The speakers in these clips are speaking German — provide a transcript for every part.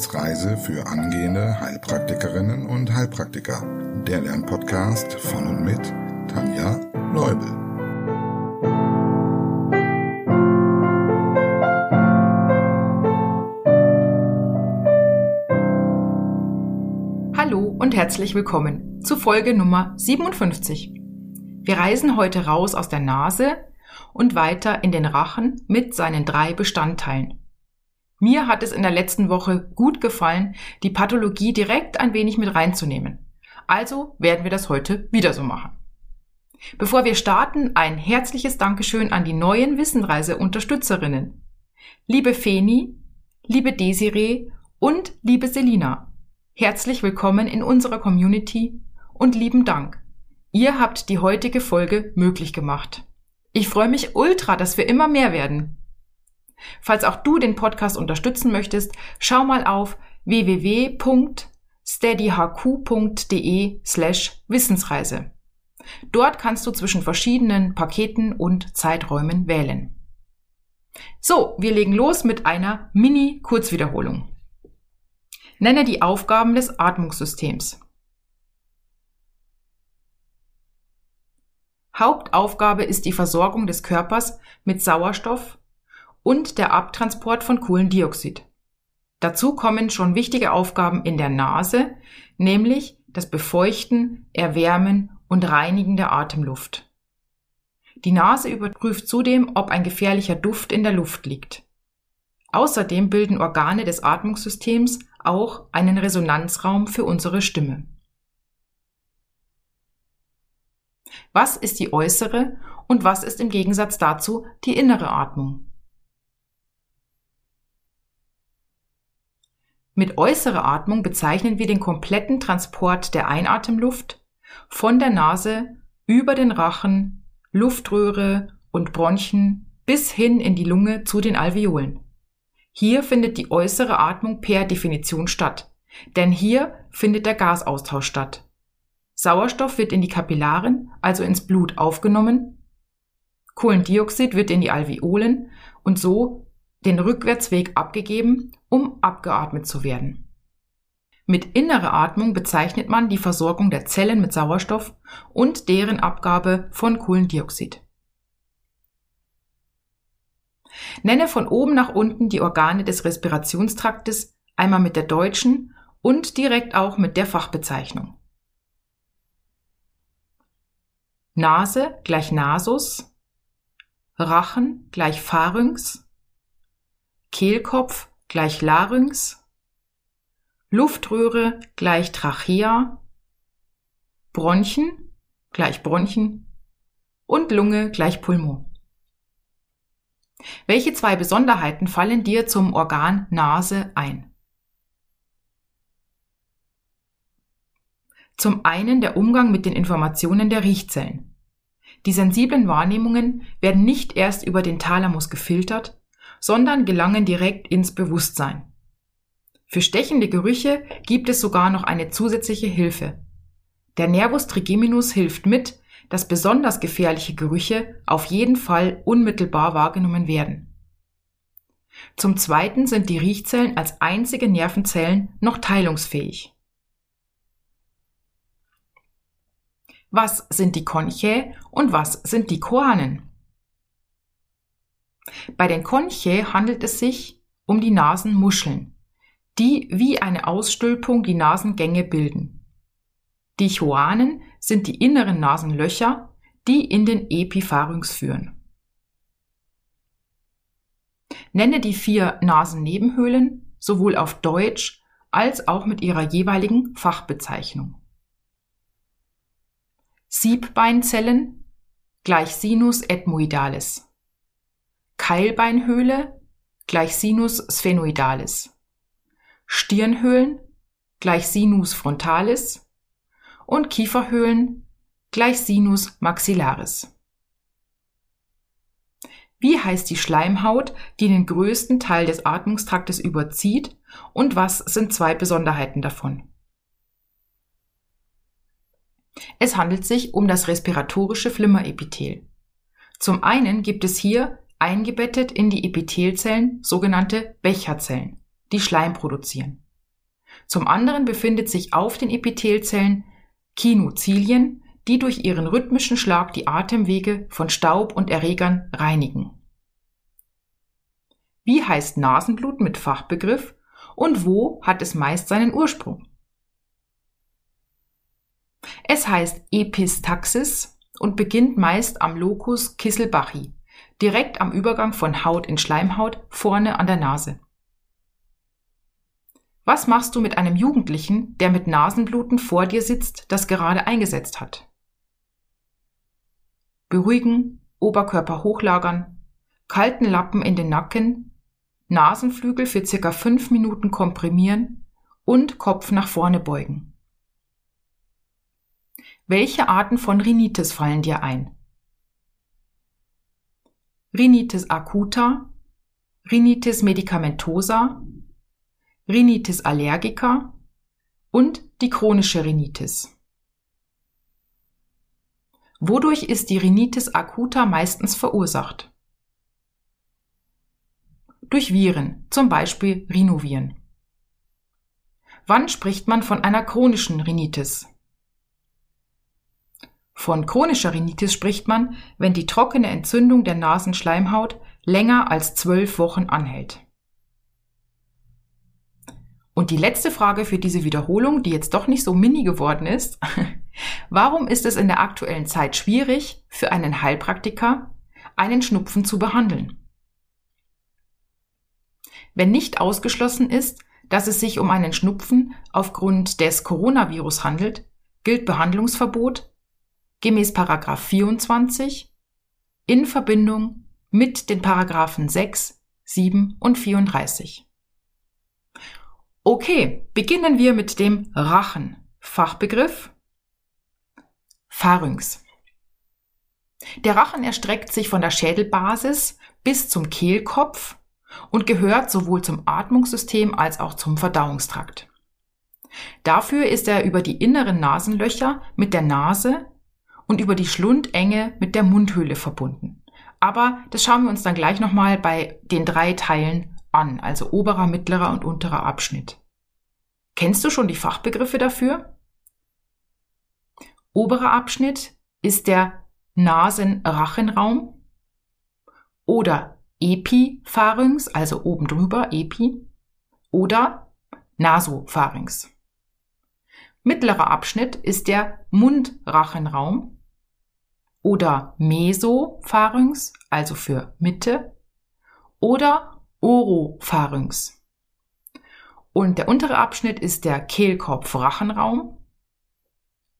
Wissensreise für angehende Heilpraktikerinnen und Heilpraktiker. Der Lernpodcast von und mit Tanja Neubel. Hallo und herzlich willkommen zu Folge Nummer 57. Wir reisen heute raus aus der Nase und weiter in den Rachen mit seinen 3 Bestandteilen. Mir hat es in der letzten Woche gut gefallen, die Pathologie direkt ein wenig mit reinzunehmen. Also werden wir das heute wieder so machen. Bevor wir starten, ein herzliches Dankeschön an die neuen Wissensreise-Unterstützerinnen. Liebe Feni, liebe Desiree und liebe Selina. Herzlich willkommen in unserer Community und lieben Dank. Ihr habt die heutige Folge möglich gemacht. Ich freue mich ultra, dass wir immer mehr werden. Falls auch du den Podcast unterstützen möchtest, schau mal auf www.steadyhq.de/Wissensreise. Dort kannst du zwischen verschiedenen Paketen und Zeiträumen wählen. So, wir legen los mit einer Mini-Kurzwiederholung. Nenne die Aufgaben des Atmungssystems. Hauptaufgabe ist die Versorgung des Körpers mit Sauerstoff und der Abtransport von Kohlendioxid. Dazu kommen schon wichtige Aufgaben in der Nase, nämlich das Befeuchten, Erwärmen und Reinigen der Atemluft. Die Nase überprüft zudem, ob ein gefährlicher Duft in der Luft liegt. Außerdem bilden Organe des Atmungssystems auch einen Resonanzraum für unsere Stimme. Was ist die äußere und was ist im Gegensatz dazu die innere Atmung? Mit äußerer Atmung bezeichnen wir den kompletten Transport der Einatemluft von der Nase über den Rachen, Luftröhre und Bronchien bis hin in die Lunge zu den Alveolen. Hier findet die äußere Atmung per Definition statt, denn hier findet der Gasaustausch statt. Sauerstoff wird in die Kapillaren, also ins Blut, aufgenommen, Kohlendioxid wird in die Alveolen und so den Rückwärtsweg abgegeben, um abgeatmet zu werden. Mit innerer Atmung bezeichnet man die Versorgung der Zellen mit Sauerstoff und deren Abgabe von Kohlendioxid. Nenne von oben nach unten die Organe des Respirationstraktes einmal mit der deutschen und direkt auch mit der Fachbezeichnung. Nase gleich Nasus, Rachen gleich Pharynx, Kehlkopf gleich Larynx, Luftröhre gleich Trachea, Bronchien gleich Bronchien und Lunge gleich Pulmon. Welche 2 Besonderheiten fallen dir zum Organ Nase ein? Zum einen der Umgang mit den Informationen der Riechzellen. Die sensiblen Wahrnehmungen werden nicht erst über den Thalamus gefiltert, sondern gelangen direkt ins Bewusstsein. Für stechende Gerüche gibt es sogar noch eine zusätzliche Hilfe. Der Nervus trigeminus hilft mit, dass besonders gefährliche Gerüche auf jeden Fall unmittelbar wahrgenommen werden. Zum Zweiten sind die Riechzellen als einzige Nervenzellen noch teilungsfähig. Was sind die Konchae und was sind die Choanen? Bei den Konchae handelt es sich um die Nasenmuscheln, die wie eine Ausstülpung die Nasengänge bilden. Die Choanen sind die inneren Nasenlöcher, die in den Epipharynx führen. Nenne die 4 Nasennebenhöhlen sowohl auf Deutsch als auch mit ihrer jeweiligen Fachbezeichnung. Siebbeinzellen gleich Sinus ethmoidalis. Keilbeinhöhle gleich Sinus sphenoidalis, Stirnhöhlen gleich Sinus frontalis und Kieferhöhlen gleich Sinus maxillaris. Wie heißt die Schleimhaut, die den größten Teil des Atmungstraktes überzieht, und was sind 2 Besonderheiten davon? Es handelt sich um das respiratorische Flimmerepithel. Zum einen gibt es hier eingebettet in die Epithelzellen sogenannte Becherzellen, die Schleim produzieren. Zum anderen befindet sich auf den Epithelzellen Kinozilien, die durch ihren rhythmischen Schlag die Atemwege von Staub und Erregern reinigen. Wie heißt Nasenblut mit Fachbegriff und wo hat es meist seinen Ursprung? Es heißt Epistaxis und beginnt meist am Locus Kisselbachi, direkt am Übergang von Haut in Schleimhaut vorne an der Nase. Was machst du mit einem Jugendlichen, der mit Nasenbluten vor dir sitzt, das gerade eingesetzt hat? Beruhigen, Oberkörper hochlagern, kalten Lappen in den Nacken, Nasenflügel für ca. 5 Minuten komprimieren und Kopf nach vorne beugen. Welche Arten von Rhinitis fallen dir ein? Rhinitis acuta, Rhinitis medicamentosa, Rhinitis allergica und die chronische Rhinitis. Wodurch ist die Rhinitis acuta meistens verursacht? Durch Viren, zum Beispiel Rhinoviren. Wann spricht man von einer chronischen Rhinitis? Von chronischer Rhinitis spricht man, wenn die trockene Entzündung der Nasenschleimhaut länger als 12 Wochen anhält. Und die letzte Frage für diese Wiederholung, die jetzt doch nicht so mini geworden ist. Warum ist es in der aktuellen Zeit schwierig, für einen Heilpraktiker einen Schnupfen zu behandeln? Wenn nicht ausgeschlossen ist, dass es sich um einen Schnupfen aufgrund des Coronavirus handelt, gilt Behandlungsverbot gemäß § 24 in Verbindung mit den Paragraphen 6, 7 und 34. Okay, beginnen wir mit dem Rachen. Fachbegriff Pharynx. Der Rachen erstreckt sich von der Schädelbasis bis zum Kehlkopf und gehört sowohl zum Atmungssystem als auch zum Verdauungstrakt. Dafür ist er über die inneren Nasenlöcher mit der Nase und über die Schlundenge mit der Mundhöhle verbunden. Aber das schauen wir uns dann gleich nochmal bei den 3 Teilen an, also oberer, mittlerer und unterer Abschnitt. Kennst du schon die Fachbegriffe dafür? Oberer Abschnitt ist der Nasenrachenraum oder Epipharynx, also oben drüber Epi, oder Nasopharynx. Mittlerer Abschnitt ist der Mundrachenraum oder Mesopharynx, also für Mitte, oder Oropharynx. Und der untere Abschnitt ist der Kehlkopf-Rachenraum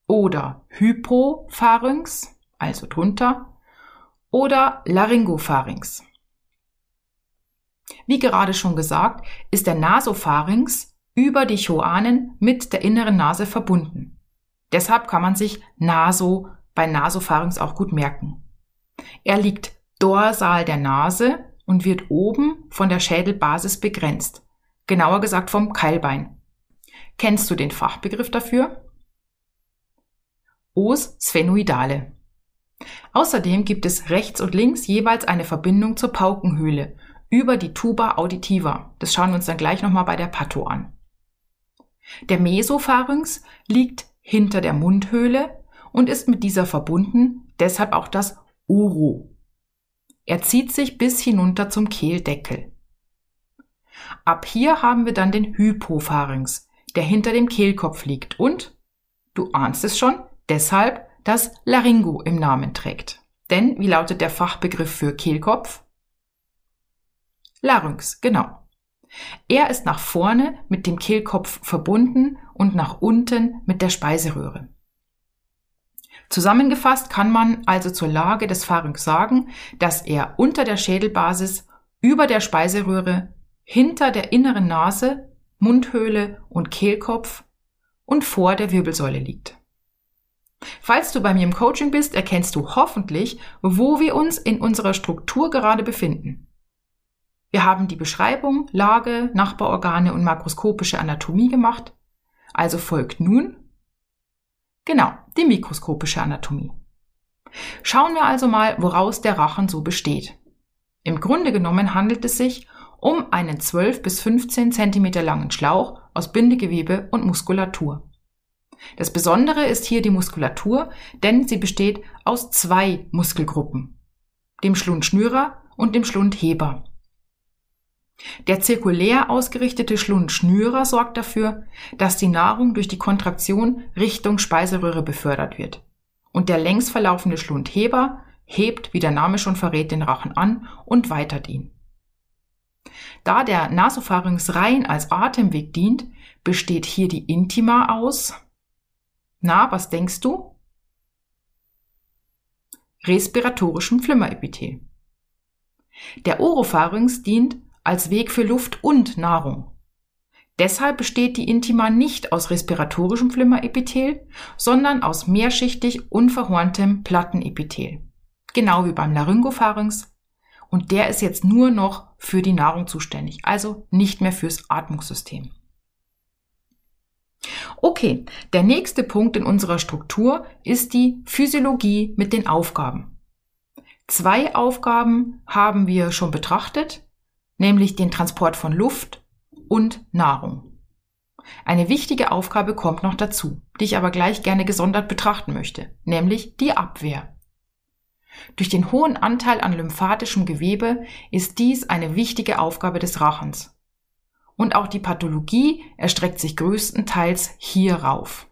oder Hypopharynx, also drunter, oder Laryngopharynx. Wie gerade schon gesagt, ist der Nasopharynx über die Choanen mit der inneren Nase verbunden. Deshalb kann man sich Naso bei Nasopharynx auch gut merken. Er liegt dorsal der Nase und wird oben von der Schädelbasis begrenzt, genauer gesagt vom Keilbein. Kennst du den Fachbegriff dafür? Os sphenoidale. Außerdem gibt es rechts und links jeweils eine Verbindung zur Paukenhöhle über die Tuba auditiva. Das schauen wir uns dann gleich nochmal bei der Patho an. Der Mesopharynx liegt hinter der Mundhöhle und ist mit dieser verbunden, deshalb auch das Oro. Er zieht sich bis hinunter zum Kehldeckel. Ab hier haben wir dann den Hypopharynx, der hinter dem Kehlkopf liegt und, du ahnst es schon, deshalb das Laryngo im Namen trägt. Denn wie lautet der Fachbegriff für Kehlkopf? Larynx, genau. Er ist nach vorne mit dem Kehlkopf verbunden und nach unten mit der Speiseröhre. Zusammengefasst kann man also zur Lage des Pharynx sagen, dass er unter der Schädelbasis, über der Speiseröhre, hinter der inneren Nase, Mundhöhle und Kehlkopf und vor der Wirbelsäule liegt. Falls du bei mir im Coaching bist, erkennst du hoffentlich, wo wir uns in unserer Struktur gerade befinden. Wir haben die Beschreibung, Lage, Nachbarorgane und makroskopische Anatomie gemacht, also folgt nun genau, die mikroskopische Anatomie. Schauen wir also mal, woraus der Rachen so besteht. Im Grunde genommen handelt es sich um einen 12 bis 15 cm langen Schlauch aus Bindegewebe und Muskulatur. Das Besondere ist hier die Muskulatur, denn sie besteht aus zwei Muskelgruppen, dem Schlundschnürer und dem Schlundheber. Der zirkulär ausgerichtete Schlundschnürer sorgt dafür, dass die Nahrung durch die Kontraktion Richtung Speiseröhre befördert wird. Und der längs verlaufende Schlundheber hebt, wie der Name schon verrät, den Rachen an und weitert ihn. Da der Nasopharynx rein als Atemweg dient, besteht hier die Intima aus, na, was denkst du? Respiratorischem Flimmerepithel. Der Oropharynx dient als Weg für Luft und Nahrung. Deshalb besteht die Intima nicht aus respiratorischem Flimmerepithel, sondern aus mehrschichtig unverhorntem Plattenepithel. Genau wie beim Laryngopharynx. Und der ist jetzt nur noch für die Nahrung zuständig, also nicht mehr fürs Atmungssystem. Okay, der nächste Punkt in unserer Struktur ist die Physiologie mit den Aufgaben. Zwei Aufgaben haben wir schon betrachtet, nämlich den Transport von Luft und Nahrung. Eine wichtige Aufgabe kommt noch dazu, die ich aber gleich gerne gesondert betrachten möchte, nämlich die Abwehr. Durch den hohen Anteil an lymphatischem Gewebe ist dies eine wichtige Aufgabe des Rachens. Und auch die Pathologie erstreckt sich größtenteils hierauf,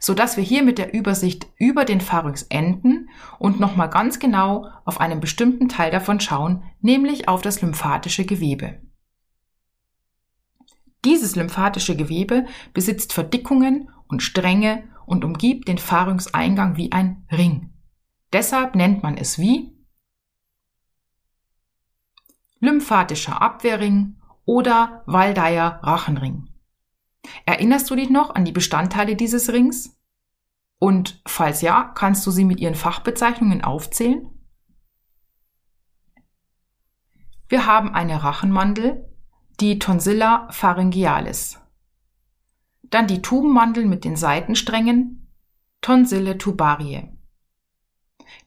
sodass wir hier mit der Übersicht über den Pharynx enden und nochmal ganz genau auf einen bestimmten Teil davon schauen, nämlich auf das lymphatische Gewebe. Dieses lymphatische Gewebe besitzt Verdickungen und Stränge und umgibt den Pharynx-Eingang wie ein Ring. Deshalb nennt man es wie lymphatischer Abwehrring oder Waldeyer Rachenring. Erinnerst du dich noch an die Bestandteile dieses Rings? Und falls ja, kannst du sie mit ihren Fachbezeichnungen aufzählen? Wir haben eine Rachenmandel, die Tonsilla pharyngealis. Dann die Tubenmandel mit den Seitensträngen, Tonsille tubariae.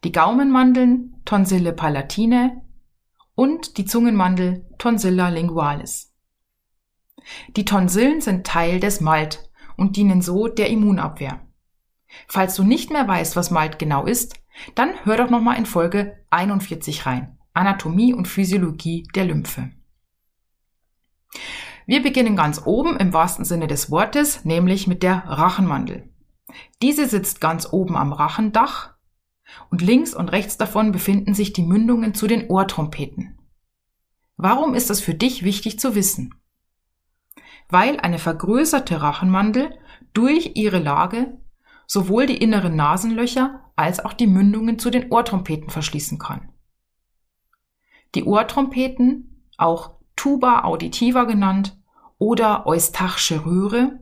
Die Gaumenmandeln, Tonsille palatine, und die Zungenmandel Tonsilla lingualis. Die Tonsillen sind Teil des Malt und dienen so der Immunabwehr. Falls du nicht mehr weißt, was Malt genau ist, dann hör doch nochmal in Folge 41 rein, Anatomie und Physiologie der Lymphe. Wir beginnen ganz oben im wahrsten Sinne des Wortes, nämlich mit der Rachenmandel. Diese sitzt ganz oben am Rachendach, und links und rechts davon befinden sich die Mündungen zu den Ohrtrompeten. Warum ist das für dich wichtig zu wissen? Weil eine vergrößerte Rachenmandel durch ihre Lage sowohl die inneren Nasenlöcher als auch die Mündungen zu den Ohrtrompeten verschließen kann. Die Ohrtrompeten, auch Tuba auditiva genannt oder Eustachsche Röhre,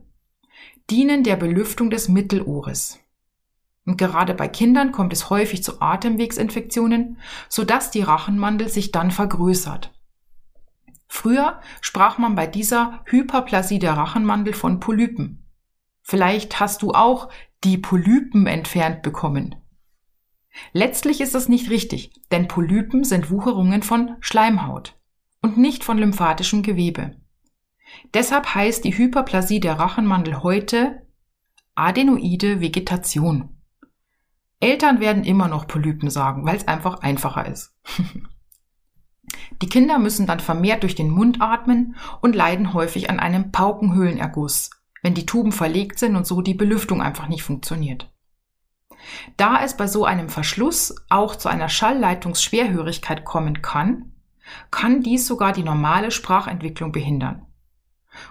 dienen der Belüftung des Mittelohres. Und gerade bei Kindern kommt es häufig zu Atemwegsinfektionen, sodass die Rachenmandel sich dann vergrößert. Früher sprach man bei dieser Hyperplasie der Rachenmandel von Polypen. Vielleicht hast du auch die Polypen entfernt bekommen. Letztlich ist das nicht richtig, denn Polypen sind Wucherungen von Schleimhaut und nicht von lymphatischem Gewebe. Deshalb heißt die Hyperplasie der Rachenmandel heute adenoide Vegetation. Eltern werden immer noch Polypen sagen, weil es einfach einfacher ist. Die Kinder müssen dann vermehrt durch den Mund atmen und leiden häufig an einem Paukenhöhlenerguss, wenn die Tuben verlegt sind und so die Belüftung einfach nicht funktioniert. Da es bei so einem Verschluss auch zu einer Schallleitungsschwerhörigkeit kommen kann, kann dies sogar die normale Sprachentwicklung behindern.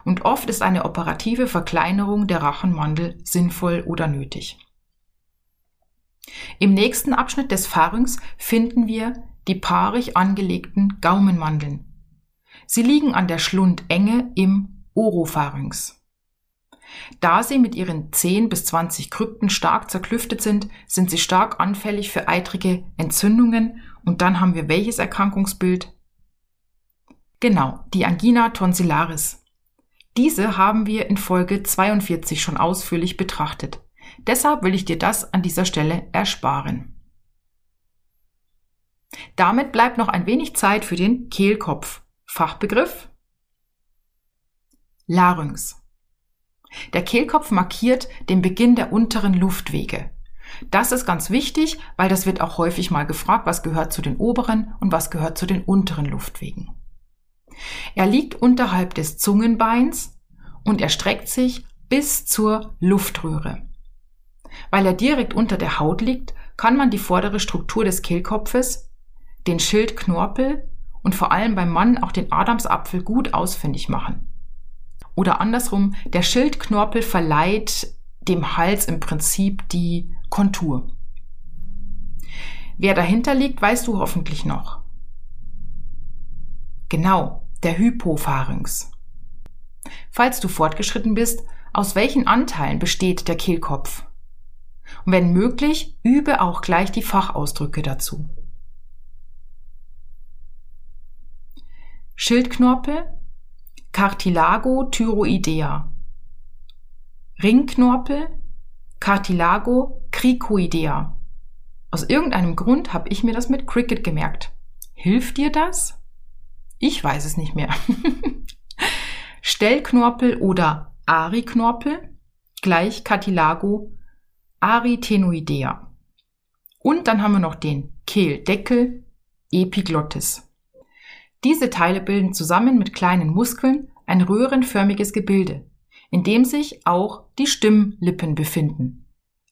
Und oft ist eine operative Verkleinerung der Rachenmandel sinnvoll oder nötig. Im nächsten Abschnitt des Pharynx finden wir die paarig angelegten Gaumenmandeln. Sie liegen an der Schlundenge im Oropharynx. Da sie mit ihren 10 bis 20 Krypten stark zerklüftet sind, sind sie stark anfällig für eitrige Entzündungen. Und dann haben wir welches Erkrankungsbild? Genau, die Angina tonsillaris. Diese haben wir in Folge 42 schon ausführlich betrachtet. Deshalb will ich dir das an dieser Stelle ersparen. Damit bleibt noch ein wenig Zeit für den Kehlkopf. Fachbegriff Larynx. Der Kehlkopf markiert den Beginn der unteren Luftwege. Das ist ganz wichtig, weil das wird auch häufig mal gefragt, was gehört zu den oberen und was gehört zu den unteren Luftwegen. Er liegt unterhalb des Zungenbeins und erstreckt sich bis zur Luftröhre. Weil er direkt unter der Haut liegt, kann man die vordere Struktur des Kehlkopfes, den Schildknorpel und vor allem beim Mann auch den Adamsapfel gut ausfindig machen. Oder andersrum, der Schildknorpel verleiht dem Hals im Prinzip die Kontur. Wer dahinter liegt, weißt du hoffentlich noch. Genau, der Hypopharynx. Falls du fortgeschritten bist, aus welchen Anteilen besteht der Kehlkopf? Und wenn möglich, übe auch gleich die Fachausdrücke dazu. Schildknorpel, Cartilago thyroidea. Ringknorpel, Cartilago cricoidea. Aus irgendeinem Grund habe ich mir das mit Cricket gemerkt. Hilft dir das? Ich weiß es nicht mehr. Stellknorpel oder Ariknorpel gleich Cartilago arytenoidea. Und dann haben wir noch den Kehldeckel Epiglottis. Diese Teile bilden zusammen mit kleinen Muskeln ein röhrenförmiges Gebilde, in dem sich auch die Stimmlippen befinden.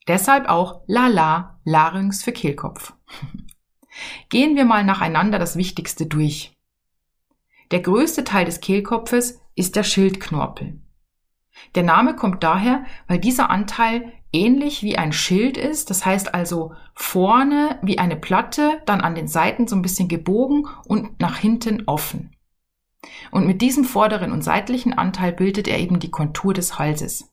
Deshalb auch Lala, Larynx für Kehlkopf. Gehen wir mal nacheinander das Wichtigste durch. Der größte Teil des Kehlkopfes ist der Schildknorpel. Der Name kommt daher, weil dieser Anteil ähnlich wie ein Schild ist, das heißt also vorne wie eine Platte, dann an den Seiten so ein bisschen gebogen und nach hinten offen. Und mit diesem vorderen und seitlichen Anteil bildet er eben die Kontur des Halses.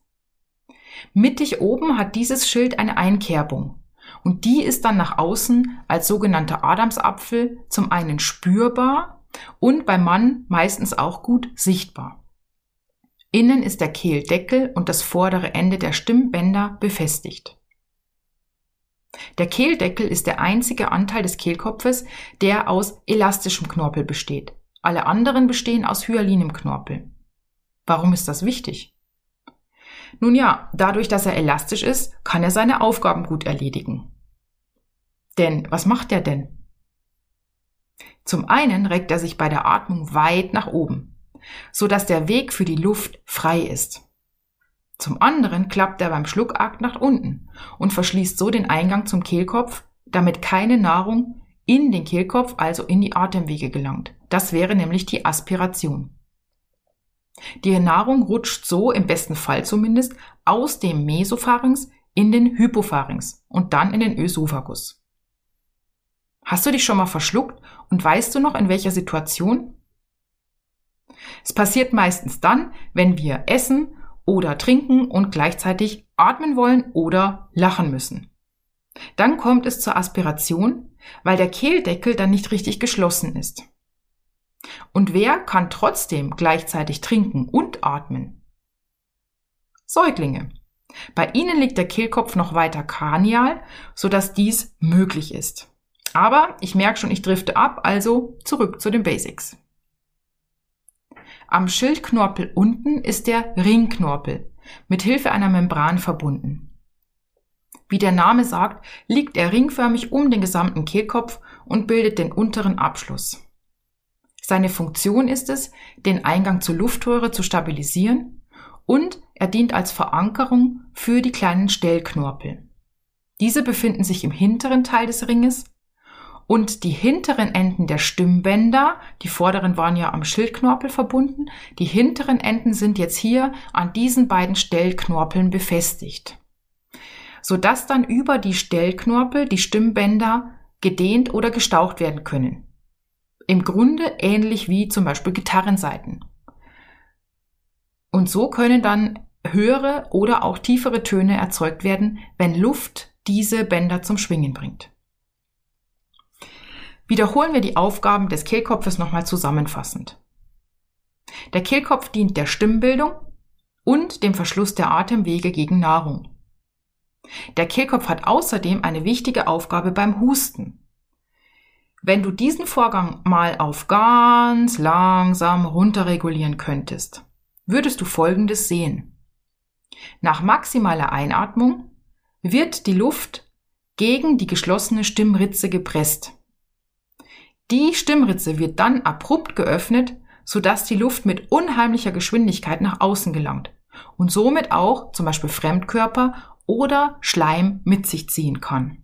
Mittig oben hat dieses Schild eine Einkerbung und die ist dann nach außen als sogenannter Adamsapfel zum einen spürbar und beim Mann meistens auch gut sichtbar. Innen ist der Kehldeckel und das vordere Ende der Stimmbänder befestigt. Der Kehldeckel ist der einzige Anteil des Kehlkopfes, der aus elastischem Knorpel besteht. Alle anderen bestehen aus hyalinem Knorpel. Warum ist das wichtig? Nun ja, dadurch, dass er elastisch ist, kann er seine Aufgaben gut erledigen. Denn was macht er denn? Zum einen reckt er sich bei der Atmung weit nach oben, sodass der Weg für die Luft frei ist. Zum anderen klappt er beim Schluckakt nach unten und verschließt so den Eingang zum Kehlkopf, damit keine Nahrung in den Kehlkopf, also in die Atemwege gelangt. Das wäre nämlich die Aspiration. Die Nahrung rutscht so, im besten Fall zumindest, aus dem Mesopharynx in den Hypopharynx und dann in den Ösophagus. Hast du dich schon mal verschluckt und weißt du noch, in welcher Situation? Es passiert meistens dann, wenn wir essen oder trinken und gleichzeitig atmen wollen oder lachen müssen. Dann kommt es zur Aspiration, weil der Kehldeckel dann nicht richtig geschlossen ist. Und wer kann trotzdem gleichzeitig trinken und atmen? Säuglinge. Bei ihnen liegt der Kehlkopf noch weiter kranial, sodass dies möglich ist. Aber ich merke schon, ich drifte ab, also zurück zu den Basics. Am Schildknorpel unten ist der Ringknorpel, mit Hilfe einer Membran verbunden. Wie der Name sagt, liegt er ringförmig um den gesamten Kehlkopf und bildet den unteren Abschluss. Seine Funktion ist es, den Eingang zur Luftröhre zu stabilisieren, und er dient als Verankerung für die kleinen Stellknorpel. Diese befinden sich im hinteren Teil des Ringes. Und die hinteren Enden der Stimmbänder, die vorderen waren ja am Schildknorpel verbunden, die hinteren Enden sind jetzt hier an diesen beiden Stellknorpeln befestigt, sodass dann über die Stellknorpel die Stimmbänder gedehnt oder gestaucht werden können. Im Grunde ähnlich wie zum Beispiel Gitarrensaiten. Und so können dann höhere oder auch tiefere Töne erzeugt werden, wenn Luft diese Bänder zum Schwingen bringt. Wiederholen wir die Aufgaben des Kehlkopfes nochmal zusammenfassend. Der Kehlkopf dient der Stimmbildung und dem Verschluss der Atemwege gegen Nahrung. Der Kehlkopf hat außerdem eine wichtige Aufgabe beim Husten. Wenn du diesen Vorgang mal auf ganz langsam runterregulieren könntest, würdest du Folgendes sehen. Nach maximaler Einatmung wird die Luft gegen die geschlossene Stimmritze gepresst. Die Stimmritze wird dann abrupt geöffnet, sodass die Luft mit unheimlicher Geschwindigkeit nach außen gelangt und somit auch zum Beispiel Fremdkörper oder Schleim mit sich ziehen kann.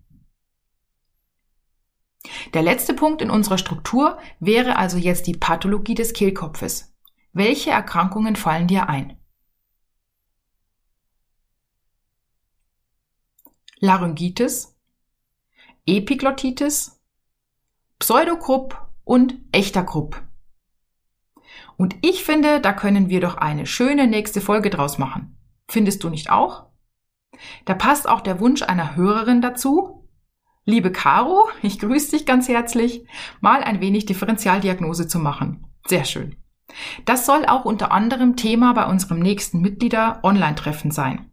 Der letzte Punkt in unserer Struktur wäre also jetzt die Pathologie des Kehlkopfes. Welche Erkrankungen fallen dir ein? Laryngitis, Epiglottitis, Pseudogrupp und echter Grupp. Und ich finde, da können wir doch eine schöne nächste Folge draus machen. Findest du nicht auch? Da passt auch der Wunsch einer Hörerin dazu. Liebe Caro, ich grüße dich ganz herzlich, mal ein wenig Differentialdiagnose zu machen. Sehr schön. Das soll auch unter anderem Thema bei unserem nächsten Mitglieder-Online-Treffen sein.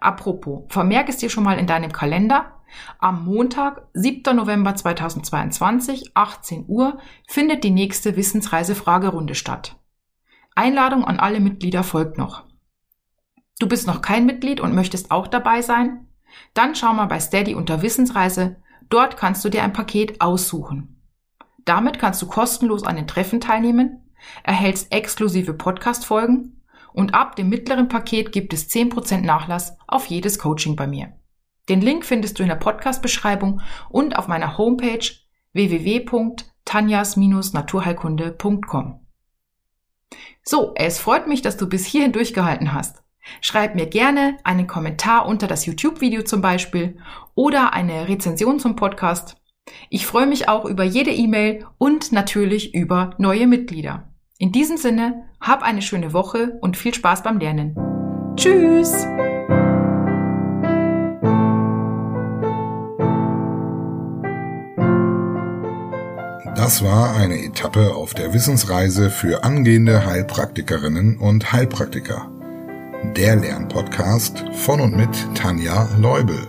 Apropos, vermerk es dir schon mal in deinem Kalender. Am Montag, 7. November 2022, 18 Uhr, findet die nächste Wissensreise-Fragerunde statt. Einladung an alle Mitglieder folgt noch. Du bist noch kein Mitglied und möchtest auch dabei sein? Dann schau mal bei Steady unter Wissensreise. Dort kannst du dir ein Paket aussuchen. Damit kannst du kostenlos an den Treffen teilnehmen, erhältst exklusive Podcast-Folgen und ab dem mittleren Paket gibt es 10% Nachlass auf jedes Coaching bei mir. Den Link findest du in der Podcast-Beschreibung und auf meiner Homepage www.tanjas-naturheilkunde.com. So, es freut mich, dass du bis hierhin durchgehalten hast. Schreib mir gerne einen Kommentar unter das YouTube-Video zum Beispiel oder eine Rezension zum Podcast. Ich freue mich auch über jede E-Mail und natürlich über neue Mitglieder. In diesem Sinne, hab eine schöne Woche und viel Spaß beim Lernen. Tschüss! Das war eine Etappe auf der Wissensreise für angehende Heilpraktikerinnen und Heilpraktiker. Der Lernpodcast von und mit Tanja Neubel.